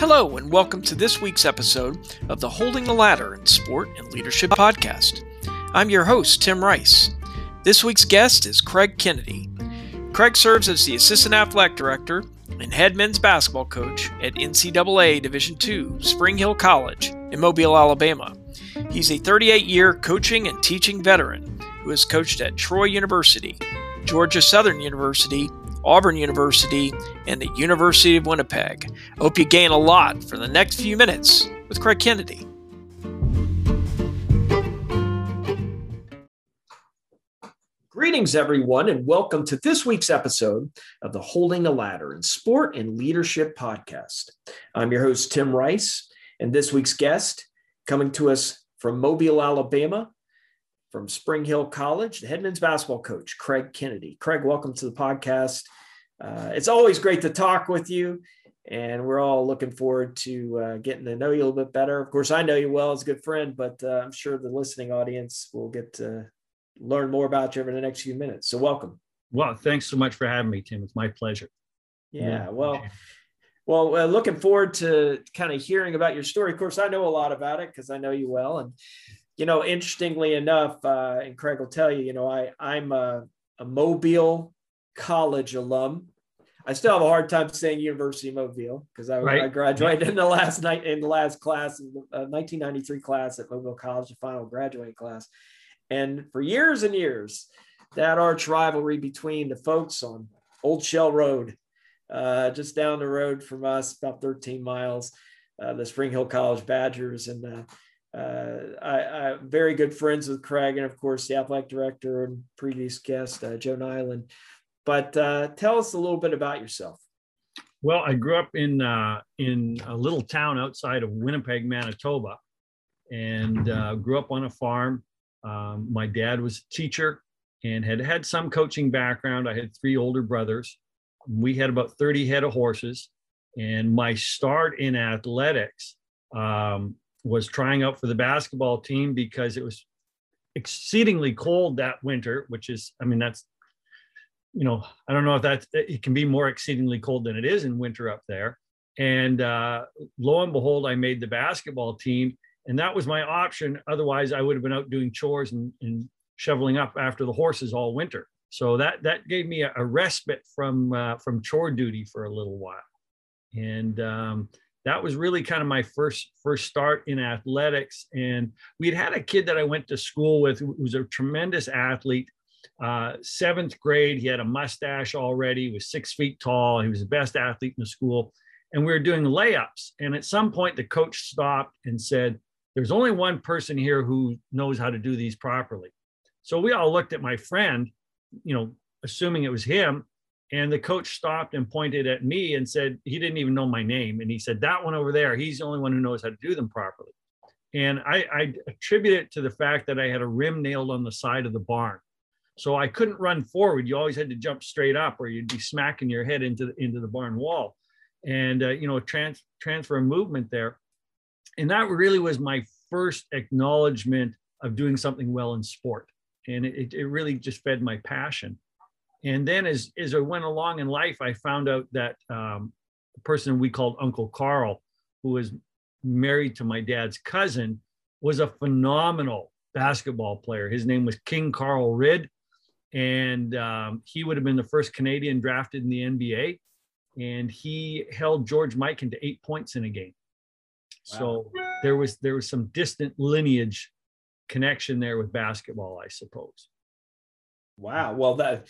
Hello, and welcome to this week's episode of the Holding the Ladder in Sport and Leadership podcast. I'm your host, Tim Rice. This week's guest is Craig Kennedy. Craig serves as the Assistant Athletic Director and head men's basketball coach at NCAA Division II Spring Hill College in Mobile, Alabama. He's a 38-year coaching and teaching veteran who has coached at Troy University, Georgia Southern University, Auburn University, and the University of Winnipeg. I hope you gain a lot for the next few minutes with Craig Kennedy. Greetings, everyone, and welcome to this week's episode of the Holding the Ladder in Sport and Leadership podcast. I'm your host, Tim Rice, and this week's guest coming to us from Mobile, Alabama, from Spring Hill College, the head men's basketball coach, Craig Kennedy. Craig, welcome to the podcast. It's always great to talk with you, and we're all looking forward to getting to know you a little bit better. Of course, I know you well as a good friend, but I'm sure the listening audience will get to learn more about you over the next few minutes. So welcome. Well, thanks so much for having me, Tim. It's my pleasure. Yeah. Well, looking forward to kind of hearing about your story. Of course, I know a lot about it because I know you well, and you know, interestingly enough, and Craig will tell you, you know, I'm a Mobile College alum. I still have a hard time saying University of Mobile because I graduated in the last class, the 1993 class at Mobile College, the final graduating class. And for years and years, that arch rivalry between the folks on Old Shell Road, just down the road from us, about 13 miles, the Spring Hill College Badgers, and I'm very good friends with Craig and, of course, the athletic director and previous guest, Joe Nyland. But tell us a little bit about yourself. Well, I grew up in a little town outside of Winnipeg, Manitoba, and grew up on a farm. My dad was a teacher and had some coaching background. I had three older brothers. We had about 30 head of horses. And my start in athletics was trying out for the basketball team because it was exceedingly cold that winter, which is, I mean, that's, you know, I don't know if that's, it can be more exceedingly cold than it is in winter up there. And lo and behold, I made the basketball team, and that was my option. Otherwise, I would have been out doing chores and shoveling up after the horses all winter. So that gave me a respite from chore duty for a little while. And that was really kind of my first start in athletics. And we'd had a kid that I went to school with who was a tremendous athlete. Seventh grade, he had a mustache already. He was 6 feet tall. He was the best athlete in the school. And we were doing layups. And at some point, the coach stopped and said, "There's only one person here who knows how to do these properly." So we all looked at my friend, you know, assuming it was him. And the coach stopped and pointed at me and said, he didn't even know my name. And he said, "That one over there, he's the only one who knows how to do them properly." And I attribute it to the fact that I had a rim nailed on the side of the barn. So I couldn't run forward. You always had to jump straight up or you'd be smacking your head into the barn wall. And, you know, transfer of movement there. And that really was my first acknowledgement of doing something well in sport. And it really just fed my passion. And then as I went along in life, I found out that the person we called Uncle Carl, who was married to my dad's cousin, was a phenomenal basketball player. His name was King Carl Ridd. And he would have been the first Canadian drafted in the NBA. And he held George Mikan to 8 points in a game. Wow. So there was some distant lineage connection there with basketball, I suppose. Wow. Well, that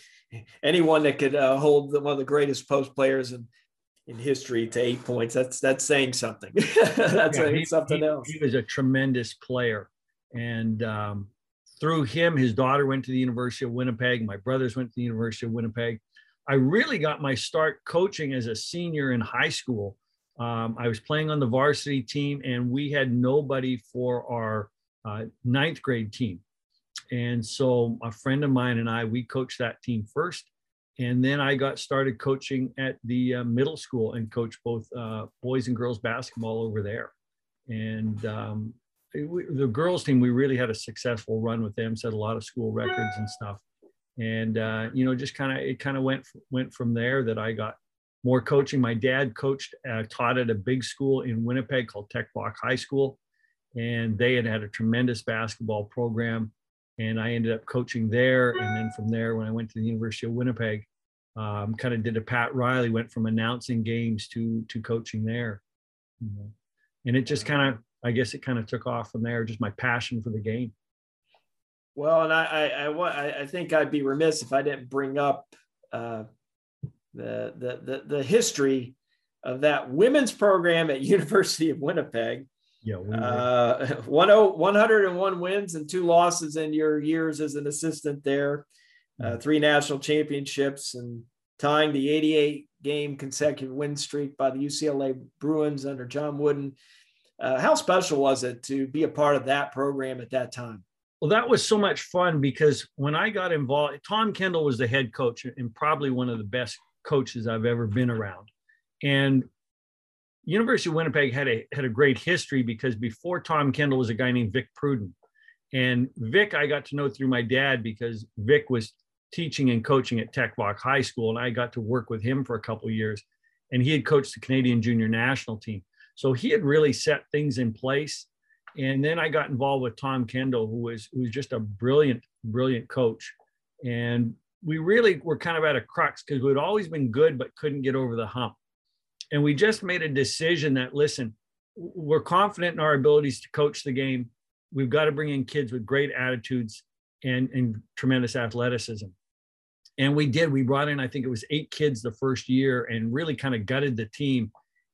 anyone that could hold one of the greatest post players in history to 8 points, that's saying something. That's something else. He was a tremendous player. And through him, his daughter went to the University of Winnipeg. My brothers went to the University of Winnipeg. I really got my start coaching as a senior in high school. I was playing on the varsity team, and we had nobody for our ninth grade team. And so a friend of mine and I, we coached that team first. And then I got started coaching at the middle school and coached both boys and girls basketball over there. And the girls team, we really had a successful run with them, set a lot of school records and stuff. And, you know, just kind of, it kind of went from there that I got more coaching. My dad coached, taught at a big school in Winnipeg called TechVoc High School, and they had had a tremendous basketball program. And I ended up coaching there. And then from there, when I went to the University of Winnipeg, kind of did a Pat Riley, went from announcing games to coaching there. You know. And it just kind of, I guess it kind of took off from there, just my passion for the game. Well, and I think I'd be remiss if I didn't bring up the history of that women's program at University of Winnipeg. Yeah, 101 wins and 2 losses in your years as an assistant there, 3 national championships, and tying the 88-game consecutive win streak by the UCLA Bruins under John Wooden. How special was it to be a part of that program at that time? Well, that was so much fun because when I got involved, Tom Kendall was the head coach and probably one of the best coaches I've ever been around. And University of Winnipeg had a great history because before Tom Kendall was a guy named Vic Pruden. And Vic, I got to know through my dad because Vic was teaching and coaching at TechVoc High School. And I got to work with him for a couple of years, and he had coached the Canadian junior national team. So he had really set things in place. And then I got involved with Tom Kendall, who was just a brilliant, brilliant coach. And we really were kind of at a crux because we'd always been good, but couldn't get over the hump. And we just made a decision that, listen, we're confident in our abilities to coach the game. We've got to bring in kids with great attitudes and tremendous athleticism. And we did. We brought in, I think it was 8 kids the first year and really kind of gutted the team.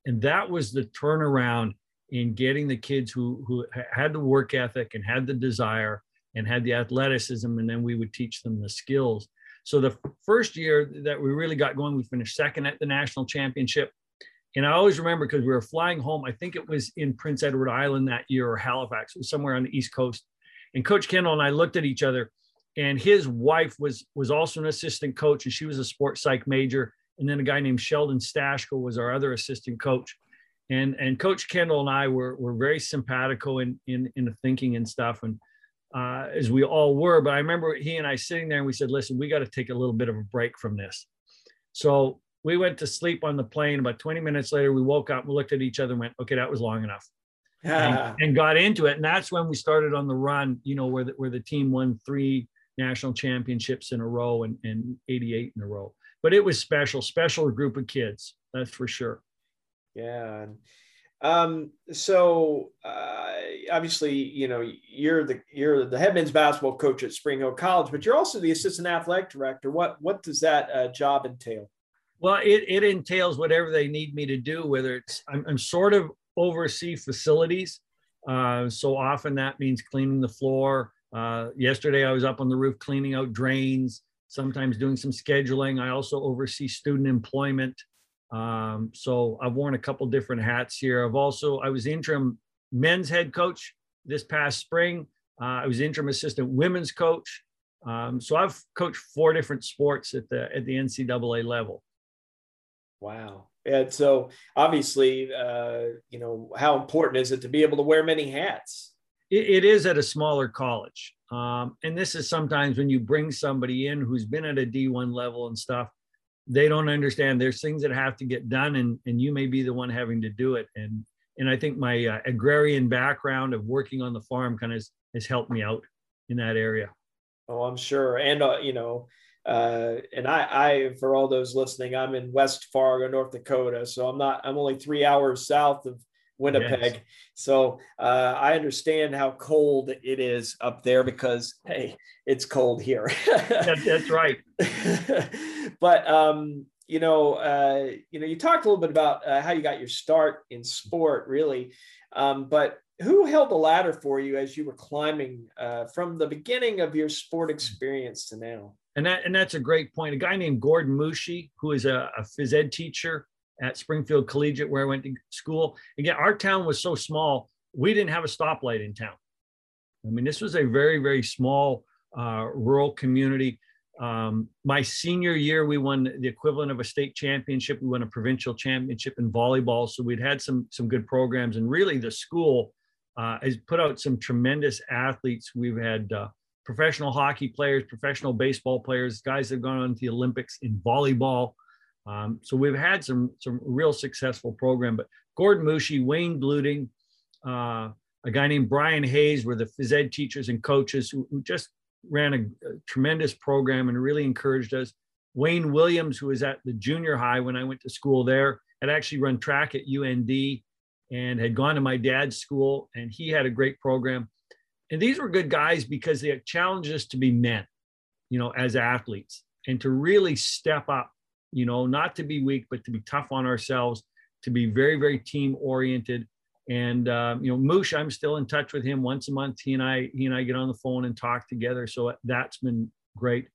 And that was the turnaround in getting the kids who had the work ethic and had the desire and had the athleticism. And then we would teach them the skills. So the first year that we really got going, we finished second at the national championship. And I always remember because we were flying home, I think it was in Prince Edward Island that year or Halifax, it was somewhere on the East Coast. And Coach Kendall and I looked at each other, and his wife was also an assistant coach, and she was a sports psych major. And then a guy named Sheldon Stashko was our other assistant coach. And Coach Kendall and I were very simpatico in the thinking and stuff, and as we all were. But I remember he and I sitting there, and we said, listen, we got to take a little bit of a break from this. So we went to sleep on the plane. About 20 minutes later, we woke up, we looked at each other and went, okay, that was long enough, and got into it. And that's when we started on the run, you know, where the team won 3 national championships in a row and 88 in a row. But it was special group of kids. That's for sure. Yeah. So obviously, you know, you're the head men's basketball coach at Spring Hill College, but you're also the assistant athletic director. What does that job entail? Well, it entails whatever they need me to do, whether it's, I'm sort of oversee facilities. So often that means cleaning the floor. Yesterday, I was up on the roof cleaning out drains, sometimes doing some scheduling. I also oversee student employment. So I've worn a couple different hats here. I was interim men's head coach this past spring. I was interim assistant women's coach. So I've coached 4 different sports at the NCAA level. Wow. And so obviously, you know, how important is it to be able to wear many hats? It is at a smaller college. And this is sometimes when you bring somebody in who's been at a D1 level and stuff, they don't understand there's things that have to get done, and you may be the one having to do it. And I think my agrarian background of working on the farm kind of has helped me out in that area. Oh, I'm sure. And, you know, and I, for all those listening, I'm in West Fargo, North Dakota. So I'm only 3 hours south of Winnipeg. Yes. So I understand how cold it is up there because, hey, it's cold here. That's right. But, you know, you talked a little bit about how you got your start in sport, really. But who held the ladder for you as you were climbing from the beginning of your sport experience to now? And that's a great point. A guy named Gordon Mooshie, who is a phys ed teacher at Springfield Collegiate, where I went to school. Again, our town was so small, we didn't have a stoplight in town. I mean, this was a very, very small rural community. My senior year, we won the equivalent of a state championship. We won a provincial championship in volleyball. So we'd had some good programs. And really, the school has put out some tremendous athletes. We've had professional hockey players, professional baseball players, guys that have gone on to the Olympics in volleyball. So we've had some real successful program, but Gordon Mooshie, Wayne Bluting, a guy named Brian Hayes were the phys ed teachers and coaches who just ran a tremendous program and really encouraged us. Wayne Williams, who was at the junior high when I went to school there, had actually run track at UND and had gone to my dad's school, and he had a great program. And these were good guys because they challenged us to be men, you know, as athletes, and to really step up, you know, not to be weak, but to be tough on ourselves, to be very, very team oriented. And, you know, Moosh, I'm still in touch with him once a month. He and I get on the phone and talk together. So that's been great.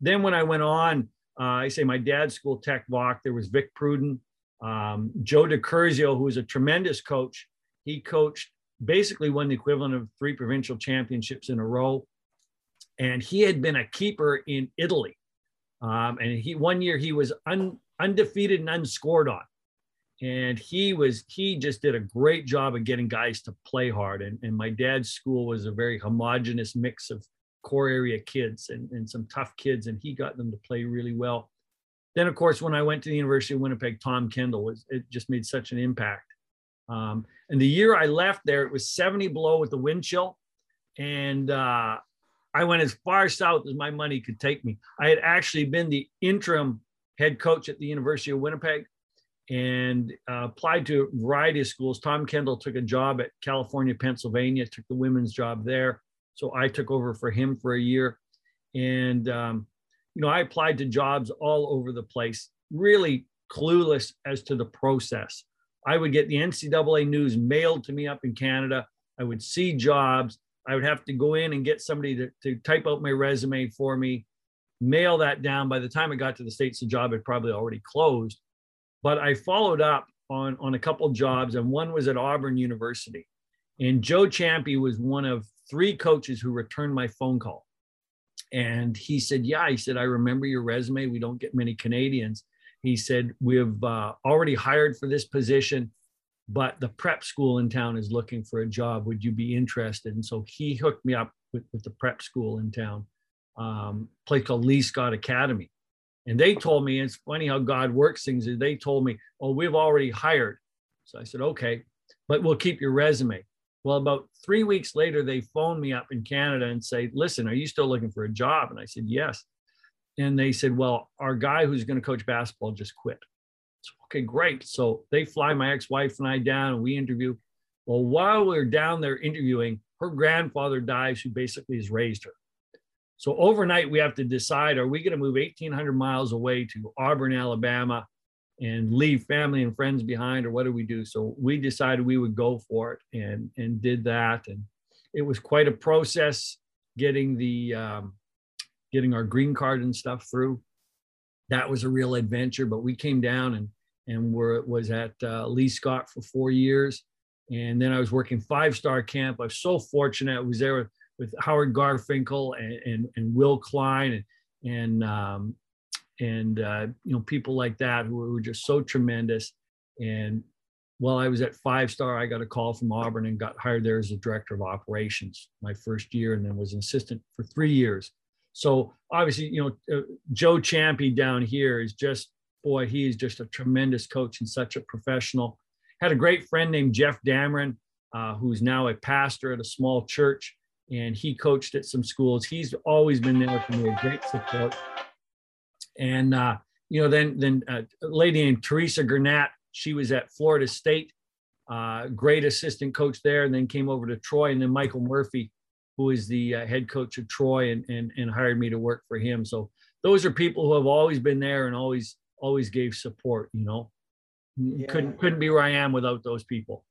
Then when I went on, I say my dad's school, TechVoc, there was Vic Pruden, Joe DeCurzio, who was a tremendous coach. He coached, basically won the equivalent of 3 provincial championships in a row. And he had been a keeper in Italy. And he, one year he was undefeated and unscored on. And he just did a great job of getting guys to play hard. And my dad's school was a very homogenous mix of core area kids and some tough kids. And he got them to play really well. Then, of course, when I went to the University of Winnipeg, Tom Kendall, it just made such an impact. And the year I left there, it was 70 below with the wind chill. And I went as far south as my money could take me. I had actually been the interim head coach at the University of Winnipeg, and applied to a variety of schools. Tom Kendall took a job at California, Pennsylvania, took the women's job there. So I took over for him for a year. And, you know, I applied to jobs all over the place, really clueless as to the process. I would get the NCAA news mailed to me up in Canada. I would see jobs. I would have to go in and get somebody to type out my resume for me, mail that down. By the time I got to the States, the job had probably already closed. But I followed up on a couple of jobs, and one was at Auburn University. And Joe Ciampi was one of 3 coaches who returned my phone call. And he said, yeah, he said, I remember your resume. We don't get many Canadians. He said, we've already hired for this position, but the prep school in town is looking for a job. Would you be interested? And so he hooked me up with the prep school in town, a place called Lee Scott Academy. And they told me, it's funny how God works things, they told me, oh, we've already hired. So I said, okay, but we'll keep your resume. Well, about 3 weeks later, they phoned me up in Canada and say, listen, are you still looking for a job? And I said, yes. And they said, well, our guy who's going to coach basketball just quit. So, okay, great. So they fly my ex-wife and I down, and we interview. Well, while we're down there interviewing, her grandfather dies, who basically has raised her. So overnight, we have to decide, are we going to move 1,800 miles away to Auburn, Alabama, and leave family and friends behind, or what do we do? So we decided we would go for it, and did that. And it was quite a process getting the getting our green card and stuff through. That was a real adventure, but we came down and was at Lee Scott for 4 years. And then I was working 5-star camp. I was so fortunate. I was there with Howard Garfinkel and Will Klein and you know, people like that who were just so tremendous. And while I was at 5-star, I got a call from Auburn and got hired there as the director of operations my first year, and then was an assistant for 3 years. So obviously, you know, Joe Ciampi down here is just, boy, he is just a tremendous coach and such a professional. Had a great friend named Jeff Dameron, who's now a pastor at a small church. And he coached at some schools. He's always been there for me, a great support. And, you know, then a lady named Teresa Garnett, she was at Florida State, great assistant coach there, and then came over to Troy. And then Michael Murphy, who is the head coach of Troy, and hired me to work for him. So those are people who have always been there and always gave support, you know. Yeah. Couldn't be where I am without those people.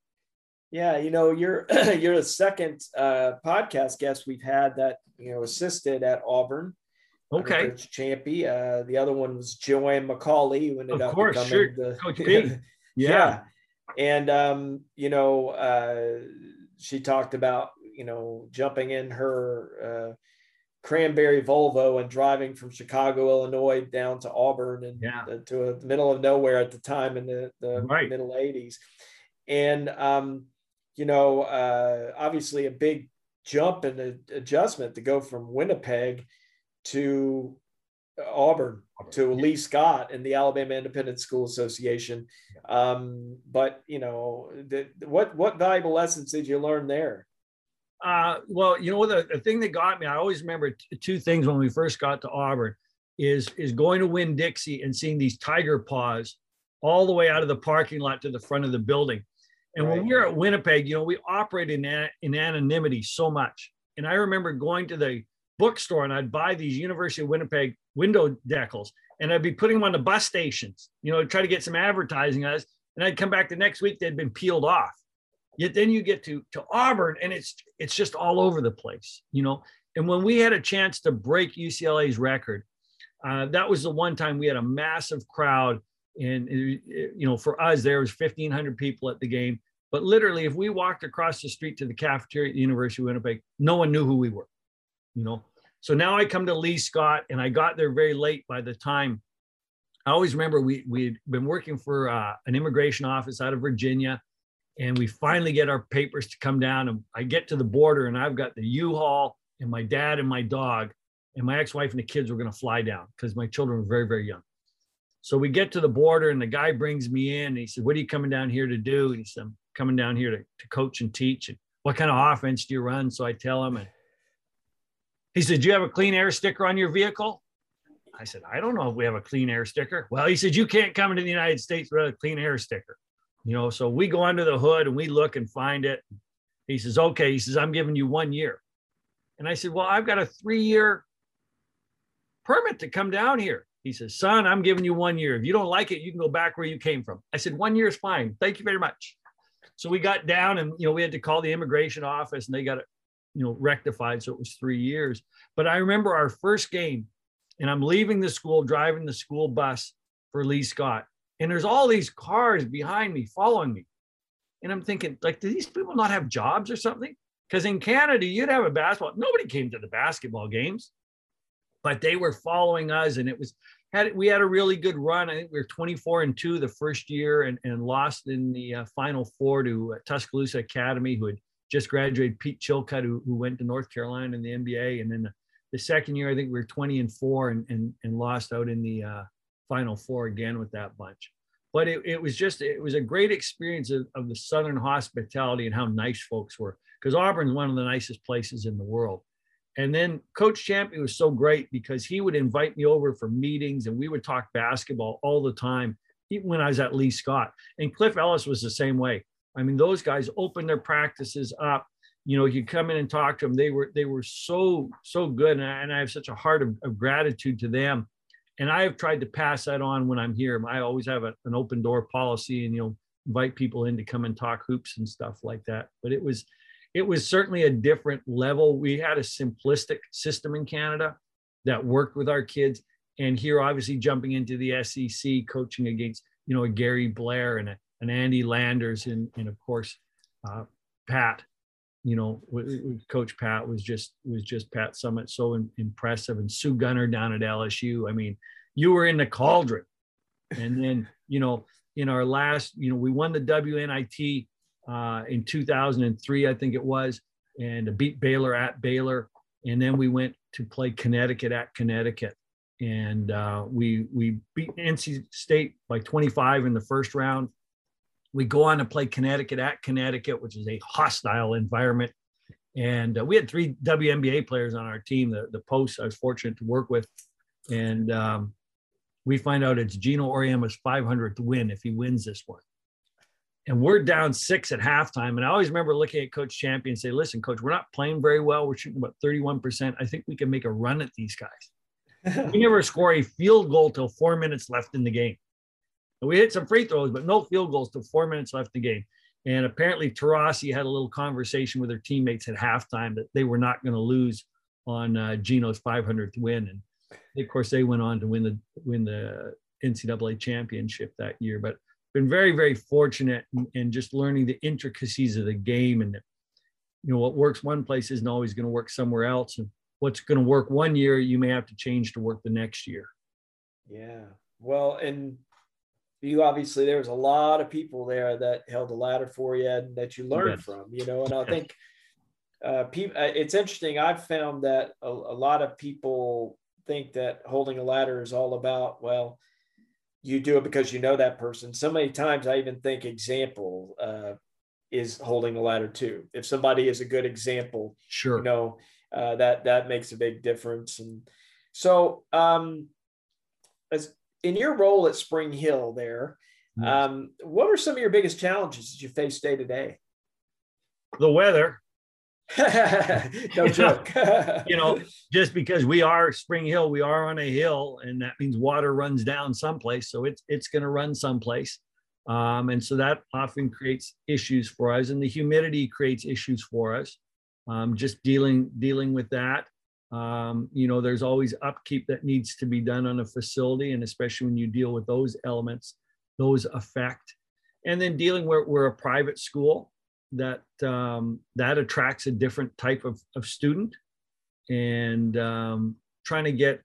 Yeah, you know, you're the second podcast guest we've had that, you know, assisted at Auburn. Okay. Coach Ciampi. The other one was Joanne Macaulay, who ended up becoming the Coach P. Yeah. And you know, she talked about, you know, jumping in her cranberry Volvo and driving from Chicago, Illinois down to Auburn, and to the middle of nowhere at the time in the middle 80s. And you know, obviously a big jump and adjustment to go from Winnipeg to Auburn to Lee Scott and the Alabama Independent School Association. But you know, what valuable lessons did you learn there? Well, you know, the thing that got me, I always remember two things when we first got to Auburn is going to Winn-Dixie and seeing these tiger paws all the way out of the parking lot to the front of the building. And when we were at Winnipeg, you know, we operated in anonymity so much. And I remember going to the bookstore and I'd buy these University of Winnipeg window decals and I'd be putting them on the bus stations, you know, try to get some advertising on us. And I'd come back the next week, they'd been peeled off. Yet then you get to Auburn and it's just all over the place, you know. And when we had a chance to break UCLA's record, that was the one time we had a massive crowd. And, you know, for us, there was 1,500 people at the game. But literally, if we walked across the street to the cafeteria at the University of Winnipeg, no one knew who we were, you know. So now I come to Lee Scott, and I got there very late by the time. I always remember we had been working for an immigration office out of Virginia, and we finally get our papers to come down. And I get to the border, and I've got the U-Haul and my dad and my dog, and my ex-wife and the kids were going to fly down because my children were very, very young. So we get to the border and the guy brings me in and he said, what are you coming down here to do? And he said, I'm coming down here to coach and teach. And what kind of offense do you run? So I tell him, and he said, do you have a clean air sticker on your vehicle? I said, I don't know if we have a clean air sticker. Well, he said, you can't come into the United States without a clean air sticker. You know, so we go under the hood and we look and find it. He says, okay. He says, I'm giving you 1 year. And I said, well, I've got a 3-year permit to come down here. He says, son, I'm giving you 1 year. If you don't like it, you can go back where you came from. I said, 1 year is fine. Thank you very much. So we got down and, you know, we had to call the immigration office and they got it, you know, rectified. So it was 3 years. But I remember our first game and I'm leaving the school, driving the school bus for Lee Scott. And there's all these cars behind me, following me. And I'm thinking, like, do these people not have jobs or something? Because in Canada, you'd have a basketball. Nobody came to the basketball games. But they were following us, and it was we had a really good run. I think we were 24-2 the first year, and lost in the Final Four to Tuscaloosa Academy, who had just graduated Pete Chilcutt, who went to North Carolina in the NBA. And then the second year, I think we were 20-4 and lost out in the Final Four again with that bunch. But it was a great experience of the Southern hospitality and how nice folks were, because Auburn's one of the nicest places in the world. And then Coach Ciampi was so great because he would invite me over for meetings and we would talk basketball all the time, even when I was at Lee Scott. And Cliff Ellis was the same way. I mean, those guys opened their practices up. You know, you come in and talk to them. They were so good. And I have such a heart of gratitude to them. And I have tried to pass that on when I'm here. I always have an open door policy and, you know, invite people in to come and talk hoops and stuff like that. But it was certainly a different level. We had a simplistic system in Canada that worked with our kids. And here, obviously, jumping into the SEC, coaching against, you know, a Gary Blair and an Andy Landers. And of course, Pat, you know, Coach Pat was just Pat Summit. So impressive. And Sue Gunner down at LSU. I mean, you were in the cauldron. And then, you know, in our last, you know, we won the WNIT in 2003, I think it was, and beat Baylor at Baylor. And then we went to play Connecticut at Connecticut. And we beat NC State by 25 in the first round. We go on to play Connecticut at Connecticut, which is a hostile environment. And we had 3 WNBA players on our team, the posts I was fortunate to work with. And we find out it's Gino Auriemma's 500th win if he wins this one. And we're down 6 at halftime. And I always remember looking at Coach Ciampi and say, listen, Coach, we're not playing very well. We're shooting about 31%. I think we can make a run at these guys. We never score a field goal till 4 minutes left in the game. And we hit some free throws, but no field goals till 4 minutes left in the game. And apparently Tarasi had a little conversation with her teammates at halftime that they were not going to lose on Gino's 500th win. And of course, they went on to win the NCAA championship that year. But been very, very fortunate in just learning the intricacies of the game, and, you know, what works one place isn't always going to work somewhere else, and what's going to work 1 year you may have to change to work the next year. Yeah, well, and you obviously, there was a lot of people there that held the ladder for you and that you learned from, you know. And I think people, it's interesting, I've found that a lot of people think that holding a ladder is all about, well, you do it because you know that person. So many times I even think example is holding a ladder too. If somebody is a good example, sure, you know, that makes a big difference. And so as in your role at Spring Hill there, what were some of your biggest challenges that you face day to day? The weather. No joke. You know, just because we are Spring Hill, we are on a hill, and that means water runs down someplace. So it's going to run someplace. And so that often creates issues for us, and the humidity creates issues for us. Just dealing with that. You know, there's always upkeep that needs to be done on a facility, and especially when you deal with those elements, those affect. And then dealing where we're a private school, that that attracts a different type of student, and trying to get,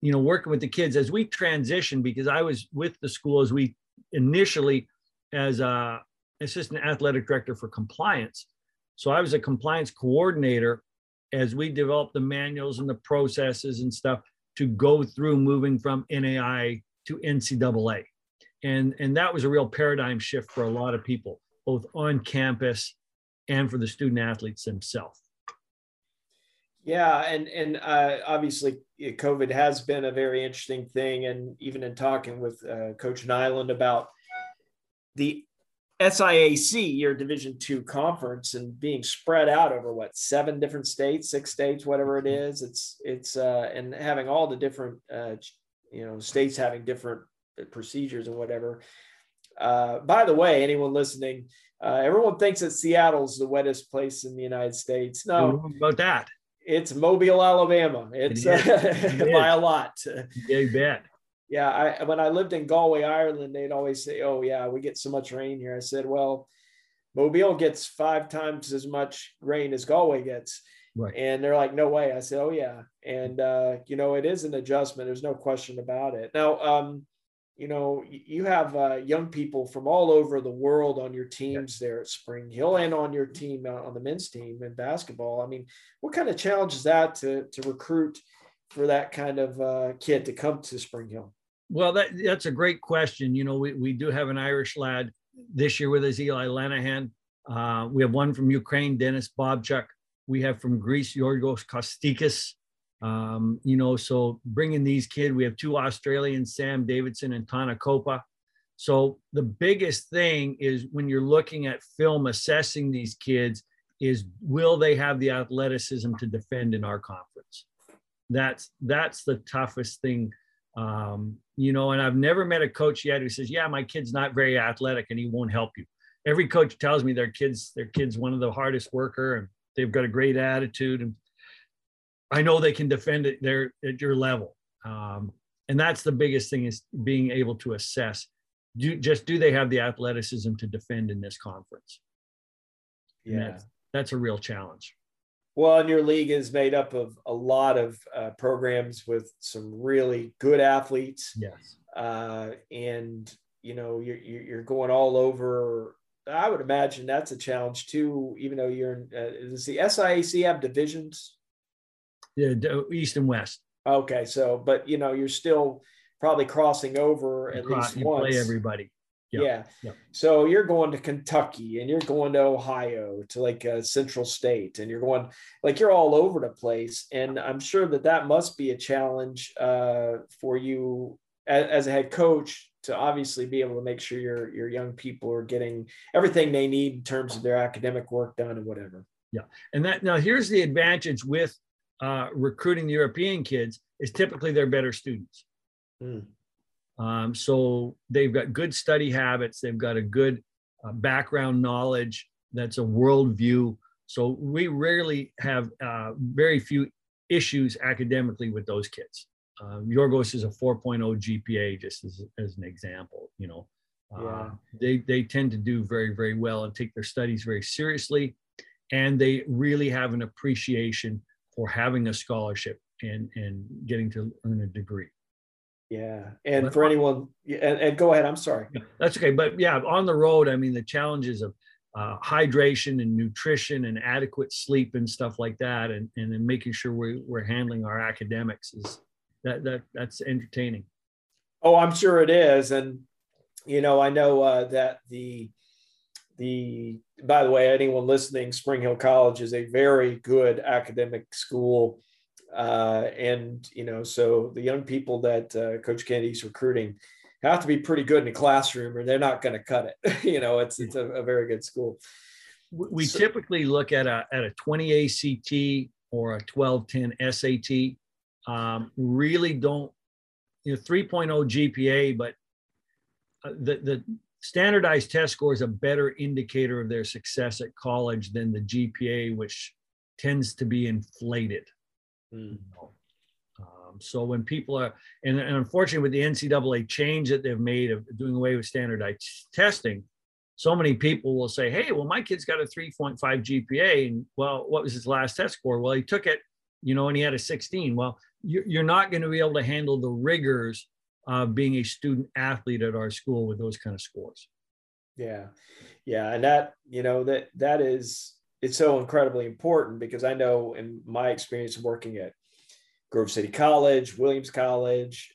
you know, working with the kids as we transition, because I was with the school as we initially as a assistant athletic director for compliance. So I was a compliance coordinator as we developed the manuals and the processes and stuff to go through moving from NAI to NCAA. And that was a real paradigm shift for a lot of people, both on campus and for the student athletes themselves. Yeah, and obviously COVID has been a very interesting thing. And even in talking with Coach Nyland about the SIAC, your Division II conference, and being spread out over what, 7 different states, 6 states, whatever it is, it's and having all the different you know, states having different procedures and whatever. By the way, anyone listening, everyone thinks that Seattle's the wettest place in the United States. No, about that, it's Mobile, Alabama. It is. By a lot. You bet. Yeah, when I lived in Galway, Ireland, they'd always say, "Oh, yeah, we get so much rain here." I said, "Well, Mobile gets 5 times as much rain as Galway gets." Right. And they're like, "No way." I said, "Oh, yeah." And you know, it is an adjustment. There's no question about it. Now, you know, you have young people from all over the world on your teams there at Spring Hill, and on your team, on the men's team in basketball. I mean, what kind of challenge is that to recruit for that kind of kid to come to Spring Hill? Well, that's a great question. You know, we do have an Irish lad this year with us, Eli Lanahan. We have one from Ukraine, Dennis Bobchuk. We have from Greece, Yorgos Kostikis. You know, so bringing these kids, we have 2 Australians, Sam Davidson and Tana Kopa. So the biggest thing is when you're looking at film, assessing these kids is, will they have the athleticism to defend in our conference? That's the toughest thing. You know, and I've never met a coach yet who says, yeah, my kid's not very athletic and he won't help you. Every coach tells me their kid's one of the hardest worker and they've got a great attitude, and I know they can defend it there at your level. And that's the biggest thing, is being able to assess, do they have the athleticism to defend in this conference? Yeah. That's a real challenge. Well, and your league is made up of a lot of programs with some really good athletes. Yes. And, you know, you're going all over. I would imagine that's a challenge too, even though you're in, does the SIAC have divisions? Yeah, east and west. Okay, so but you know, you're still probably crossing over at least once. Play everybody. Yep. Yeah. Yep. So you're going to Kentucky, and you're going to Ohio, to like Central State, and you're going, like, you're all over the place. And I'm sure that must be a challenge for you as a head coach to obviously be able to make sure your young people are getting everything they need in terms of their academic work done and whatever. Yeah, and that, now here's the advantage with recruiting the European kids is typically they're better students. So they've got good study habits. They've got a good background knowledge. That's a worldview. So we rarely have very few issues academically with those kids. Yorgos is a 4.0 GPA, just as an example, you know. They tend to do very, very well and take their studies very seriously. And they really have an appreciation or having a scholarship and getting to earn a degree. Yeah, and for anyone, and go ahead, I'm sorry. That's okay, but yeah, on the road, I mean, the challenges of hydration and nutrition and adequate sleep and stuff like that, and then making sure we're handling our academics, is that's entertaining. Oh, I'm sure it is. And you know, I know that the by the way, anyone listening, Spring Hill College is a very good academic school. And, you know, so the young people that Coach Kennedy's recruiting have to be pretty good in the classroom or they're not going to cut it. You know, it's a very good school. We typically look at a 20 ACT or a 12-10 SAT. Really don't, you know, 3.0 GPA, but the standardized test score is a better indicator of their success at college than the GPA, which tends to be inflated. So when people are, and unfortunately with the NCAA change that they've made of doing away with standardized testing, so many people will say, hey, well, my kid's got a 3.5 GPA. And well, what was his last test score? Well, he took it, you know, and he had a 16. Well, you're not going to be able to handle the rigors of being a student athlete at our school with those kind of scores. Yeah. Yeah. And that, you know, that is, it's so incredibly important, because I know in my experience of working at Grove City College, Williams College,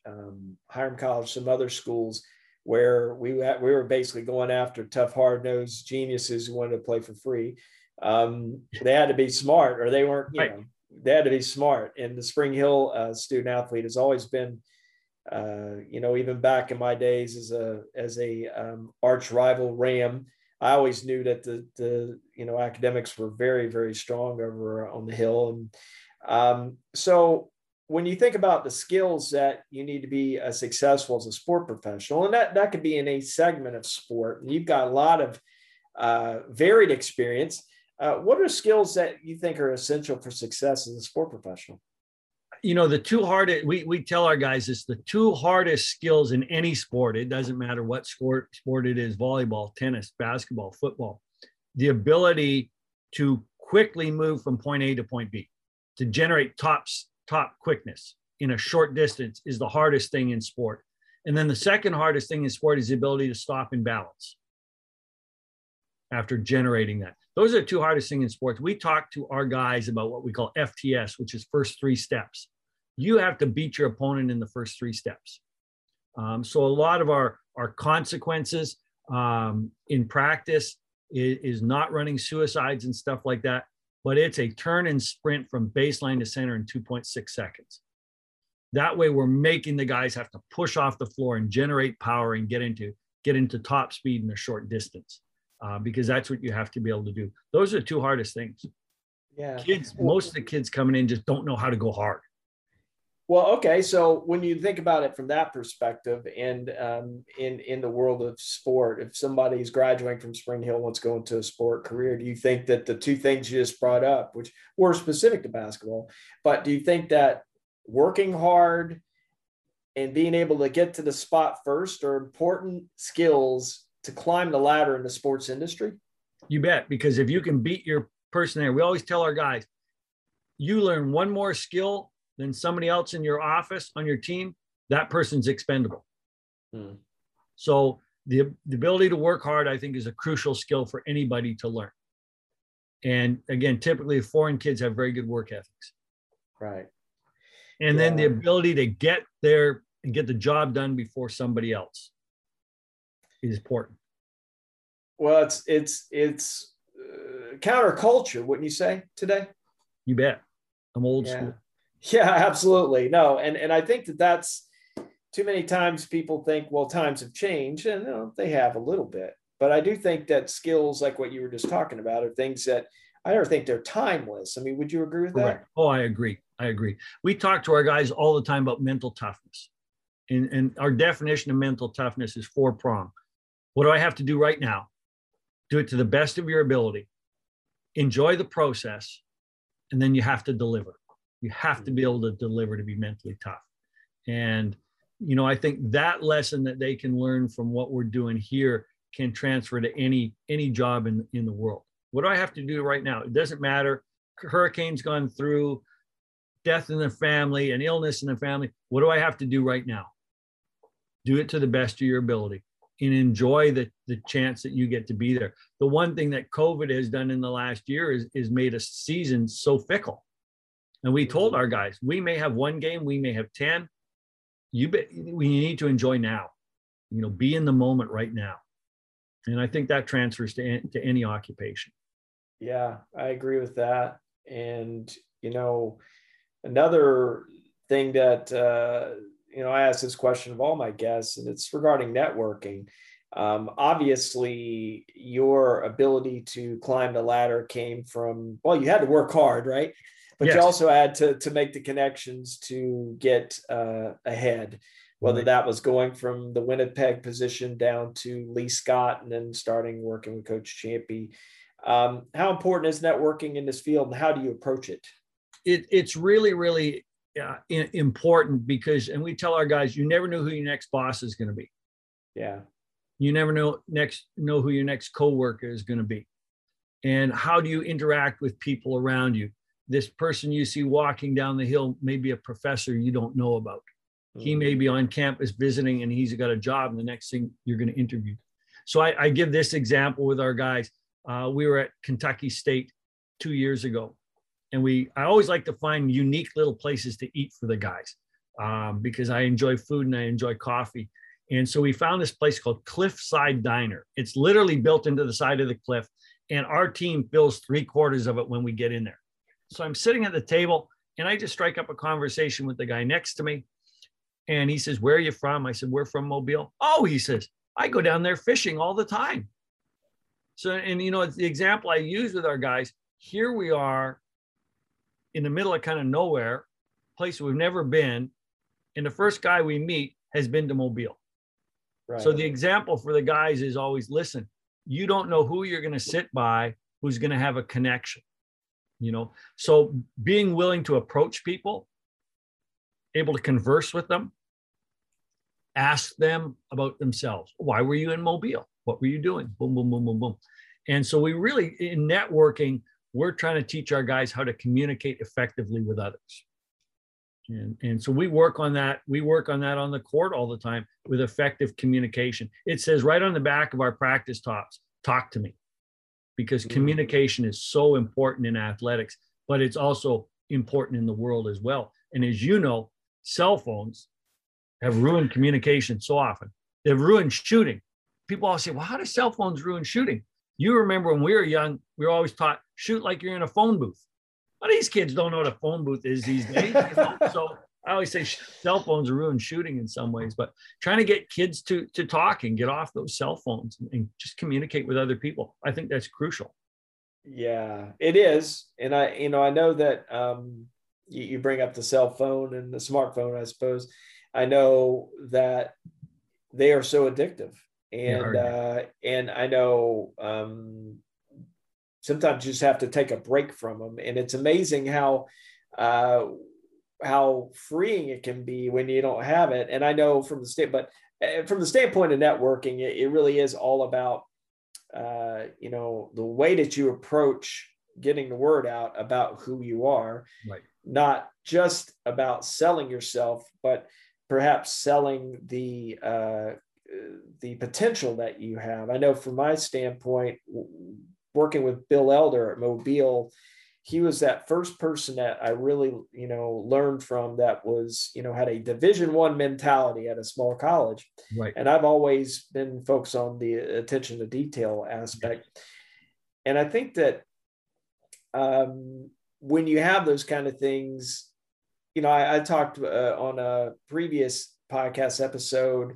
Hiram College, some other schools where we were basically going after tough, hard-nosed geniuses who wanted to play for free. They had to be smart, or they weren't, you know, they had to be smart. And the Spring Hill student athlete has always been, you know, even back in my days as a arch rival Ram, I always knew that the you know, academics were very, very strong over on the Hill. And so when you think about the skills that you need to be successful as a sport professional, and that could be in a segment of sport, and you've got a lot of varied experience. What are skills that you think are essential for success as a sport professional? You know, the two hardest, we tell our guys it's the two hardest skills in any sport. It doesn't matter what sport it is, volleyball, tennis, basketball, football. The ability to quickly move from point A to point B, to generate top quickness in a short distance is the hardest thing in sport. And then the second hardest thing in sport is the ability to stop and balance after generating that. Those are the two hardest things in sports. We talk to our guys about what we call FTS, which is first three steps. You have to beat your opponent in the first three steps. So a lot of our consequences in practice is not running suicides and stuff like that, but it's a turn and sprint from baseline to center in 2.6 seconds. That way we're making the guys have to push off the floor and generate power and get into top speed in a short distance. Because that's what you have to be able to do. Those are the two hardest things. Yeah. Kids, most of the kids coming in just don't know how to go hard. Well, okay. So when you think about it from that perspective, and in the world of sport, if somebody's graduating from Spring Hill, wants to go into a sport career, do you think that the two things you just brought up, which were specific to basketball, but do you think that working hard and being able to get to the spot first are important skills to climb the ladder in the sports industry? You bet, because if you can beat your person there, we always tell our guys, you learn one more skill than somebody else in your office, on your team, that person's expendable. So the ability to work hard, I think, is a crucial skill for anybody to learn. And again, typically foreign kids have very good work ethics. Right. And then the ability to get there and get the job done before somebody else is important. Well, it's counterculture, wouldn't you say, today? You bet. I'm old school. Yeah, absolutely. No, and I think that's too many times people think, well, times have changed, and you know, they have a little bit. But I do think that skills like what you were just talking about are things that I don't think they're timeless. I mean, would you agree with that? Correct. Oh, I agree. We talk to our guys all the time about mental toughness, and our definition of mental toughness is 4-pronged. What do I have to do right now? Do it to the best of your ability. Enjoy the process. And then you have to deliver. You have to be able to deliver to be mentally tough. And, you know, I think that lesson that they can learn from what we're doing here can transfer to any job in the world. What do I have to do right now? It doesn't matter. Hurricane's gone through, death in the family, an illness in the family. What do I have to do right now? Do it to the best of your ability. and enjoy the chance that you get to be there. The one thing that COVID has done in the last year is made a season so fickle. And we told our guys, we may have one game, we may have 10. We need to enjoy now, you know, be in the moment right now. And I think that transfers to any occupation. Yeah, I agree with that. And, you know, another thing that, you know, I asked this question of all my guests, and it's regarding networking. Obviously, your ability to climb the ladder came from, well, you had to work hard, right? But yes, you also had to make the connections to get ahead, whether that was going from the Winnipeg position down to Lee Scott and then starting working with Coach Ciampi. How important is networking in this field, and how do you approach it? It's really, really important, because, and we tell our guys, you never know who your next boss is going to be. Yeah. You never know who your next coworker is going to be. And how do you interact with people around you? This person you see walking down the hill may be a professor you don't know about. He may be on campus visiting and he's got a job, and the next thing you're going to interview. So I give this example with our guys. We were at Kentucky State 2 years ago, and I always like to find unique little places to eat for the guys, because I enjoy food and I enjoy coffee. And so we found this place called Cliffside Diner. It's literally built into the side of the cliff, and our team fills 3/4 of it when we get in there. So I'm sitting at the table and I just strike up a conversation with the guy next to me. And he says, "Where are you from?" I said, "We're from Mobile." "Oh," he says, "I go down there fishing all the time." So, and you know, it's the example I use with our guys. Here we are in the middle of kind of nowhere, place we've never been. And the first guy we meet has been to Mobile. Right. So the example for the guys is always, listen, you don't know who you're going to sit by, who's going to have a connection. You know, so being willing to approach people, able to converse with them, ask them about themselves. Why were you in Mobile? What were you doing? Boom, boom, boom, boom, boom. And so we really, in networking, we're trying to teach our guys how to communicate effectively with others. And so we work on that. We work on that on the court all the time with effective communication. It says right on the back of our practice tops, "Talk to me." Because communication is so important in athletics, but it's also important in the world as well. And as you know, cell phones have ruined communication so often. They've ruined shooting. People all say, well, how do cell phones ruin shooting? You remember when we were young, we were always taught, shoot like you're in a phone booth. Well, these kids don't know what a phone booth is these days. You know? So I always say cell phones ruin shooting in some ways, but trying to get kids to talk and get off those cell phones and just communicate with other people. I think that's crucial. Yeah, it is. And I know that you bring up the cell phone and the smartphone, I suppose. I know that they are so addictive. And I know sometimes you just have to take a break from them. And it's amazing how freeing it can be when you don't have it. And I know from the standpoint of networking, it really is all about, you know, the way that you approach getting the word out about who you are, right? Not just about selling yourself, but perhaps selling the potential that you have. I know from my standpoint, working with Bill Elder at Mobile, he was that first person that I really, you know, learned from that was, you know, had a Division I mentality at a small college. Right. And I've always been focused on the attention to detail aspect. Yeah. And I think that when you have those kind of things, you know, I talked on a previous podcast episode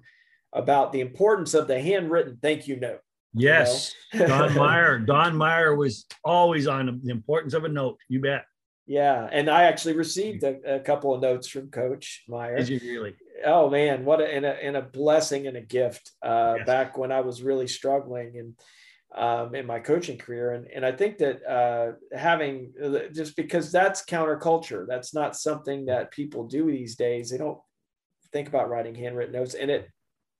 about the importance of the handwritten thank you note. Yes, you know? Don Meyer. Don Meyer was always on the importance of a note. You bet. Yeah, and I actually received a couple of notes from Coach Meyer. Did you really? Oh man, what a blessing and a gift yes. Back when I was really struggling and in my coaching career, and I think that having just because that's counterculture, that's not something that people do these days. They don't think about writing handwritten notes, and it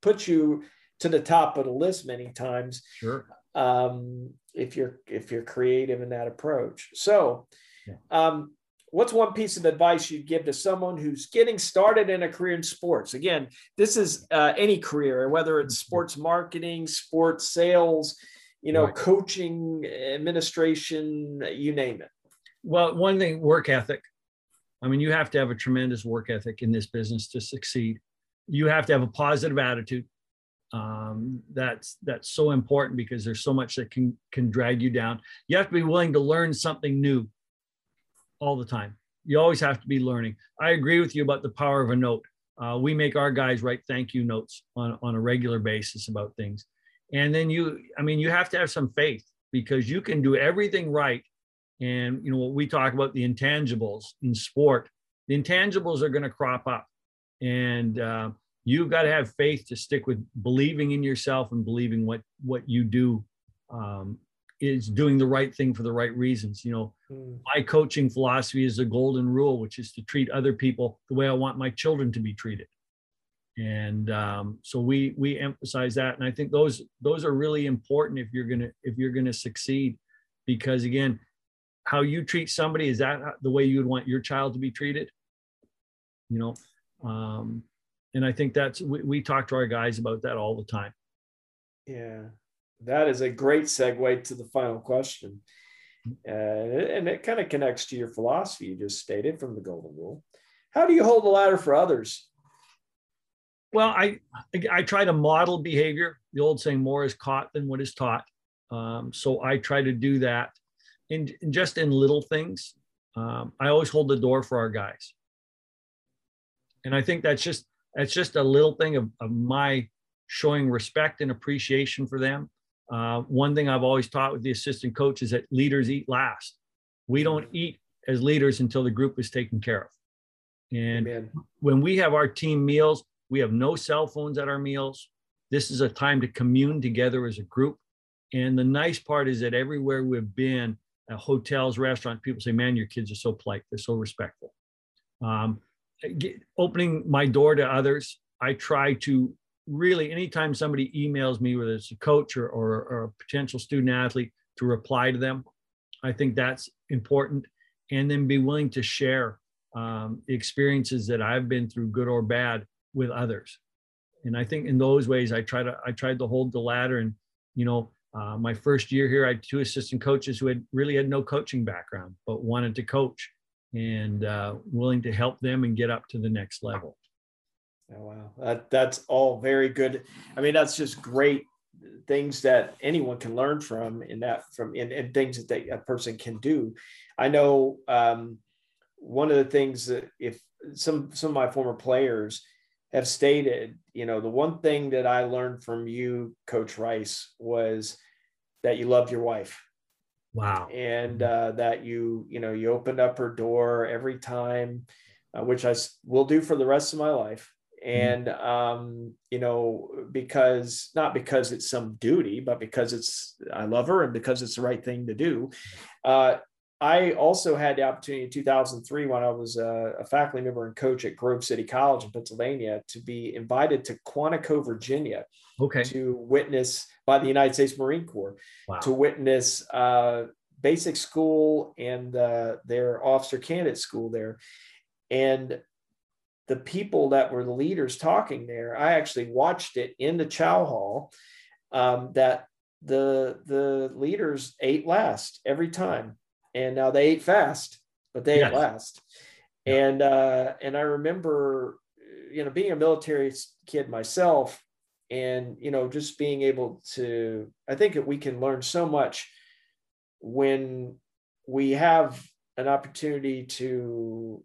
puts you to the top of the list many times. Sure. If you're creative in that approach. So, yeah. what's one piece of advice you'd give to someone who's getting started in a career in sports? Again, this is any career, whether it's sports marketing, sports sales, you know, right, coaching, administration, you name it. Well, one thing, work ethic. I mean, you have to have a tremendous work ethic in this business to succeed. You have to have a positive attitude. That's so important because there's so much that can drag you down. You have to be willing to learn something new all the time. You always have to be learning. I agree with you about the power of a note. We make our guys write thank you notes on a regular basis about things. And then you have to have some faith because you can do everything right. And, you know, what we talk about, the intangibles in sport, the intangibles are going to crop up. And you've got to have faith to stick with believing in yourself and believing what you do is doing the right thing for the right reasons. You know, my coaching philosophy is the golden rule, which is to treat other people the way I want my children to be treated. And so we emphasize that. And I think those are really important if you're gonna succeed, because again, how you treat somebody, is that the way you would want your child to be treated? You know, and I think we talk to our guys about that all the time. Yeah, that is a great segue to the final question. And it kind of connects to your philosophy you just stated from the Golden Rule. How do you hold the ladder for others? Well, I try to model behavior. The old saying, more is caught than what is taught. So I try to do that in just in little things. I always hold the door for our guys. And I think that's just a little thing of my showing respect and appreciation for them. One thing I've always taught with the assistant coach is that leaders eat last. We don't eat as leaders until the group is taken care of. And Amen. When we have our team meals, we have no cell phones at our meals. This is a time to commune together as a group. And the nice part is that everywhere we've been, at hotels, restaurants, people say, man, your kids are so polite. They're so respectful. Opening my door to others, I try to really, anytime somebody emails me, whether it's a coach or a potential student athlete, to reply to them. I think that's important. And then be willing to share experiences that I've been through, good or bad, with others. And I think in those ways, I tried to hold the ladder. And, you know, my first year here, I had two assistant coaches who really had no coaching background, but wanted to coach, and willing to help them and get up to the next level. Oh, wow. That's all very good. I mean, that's just great things that anyone can learn from and things that a person can do. I know one of the things that if some of my former players have stated, you know, the one thing that I learned from you, Coach Rice, was that you loved your wife. Wow. And that you opened up her door every time, which I will do for the rest of my life. And, you know, because not because it's some duty, but because I love her and because it's the right thing to do. I also had the opportunity in 2003, when I was a faculty member and coach at Grove City College in Pennsylvania, to be invited to Quantico, Virginia, to witness, by the United States Marine Corps, to witness basic school and their officer candidate school there. And the people that were the leaders talking there, I actually watched it in the chow hall, that the leaders ate last every time. And now they ate fast, but they ate last. And I remember, you know, being a military kid myself, and, you know, just being able to, I think that we can learn so much when we have an opportunity to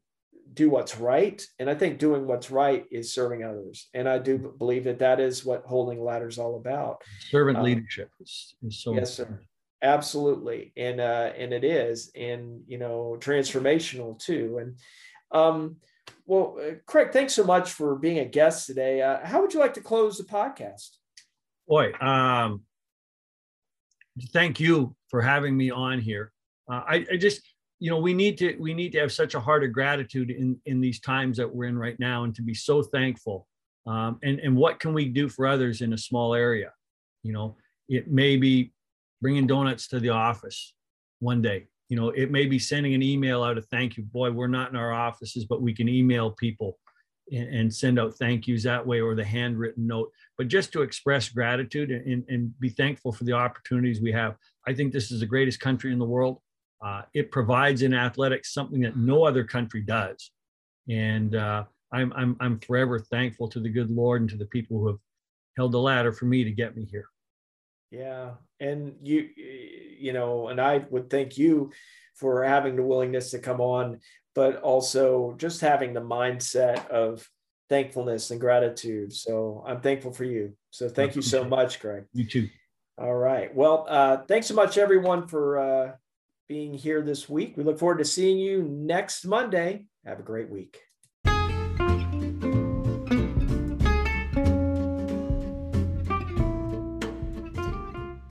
do what's right. And I think doing what's right is serving others. And I do believe that is what holding ladder is all about. Servant leadership is so important. Sir. Absolutely. And it is, and, you know, transformational too. And, well, Craig, thanks so much for being a guest today. How would you like to close the podcast? Boy, thank you for having me on here. I just, you know, we need to have such a heart of gratitude in these times that we're in right now, and to be so thankful. And what can we do for others in a small area? You know, it may be bringing donuts to the office one day You know, it may be sending an email out of thank you. Boy, we're not in our offices, but we can email people and send out thank yous that way, or the handwritten note, but just to express gratitude and be thankful for the opportunities we have. I think this is the greatest country in the world. It provides in athletics something that no other country does. And I'm forever thankful to the good Lord and to the people who have held the ladder for me to get me here. Yeah. And you know, and I would thank you for having the willingness to come on, but also just having the mindset of thankfulness and gratitude. So I'm thankful for you. So thank you so much, Craig. You too. All right. Well, thanks so much, everyone, for being here this week. We look forward to seeing you next Monday. Have a great week.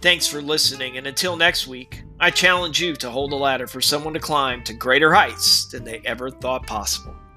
Thanks for listening, and until next week, I challenge you to hold the ladder for someone to climb to greater heights than they ever thought possible.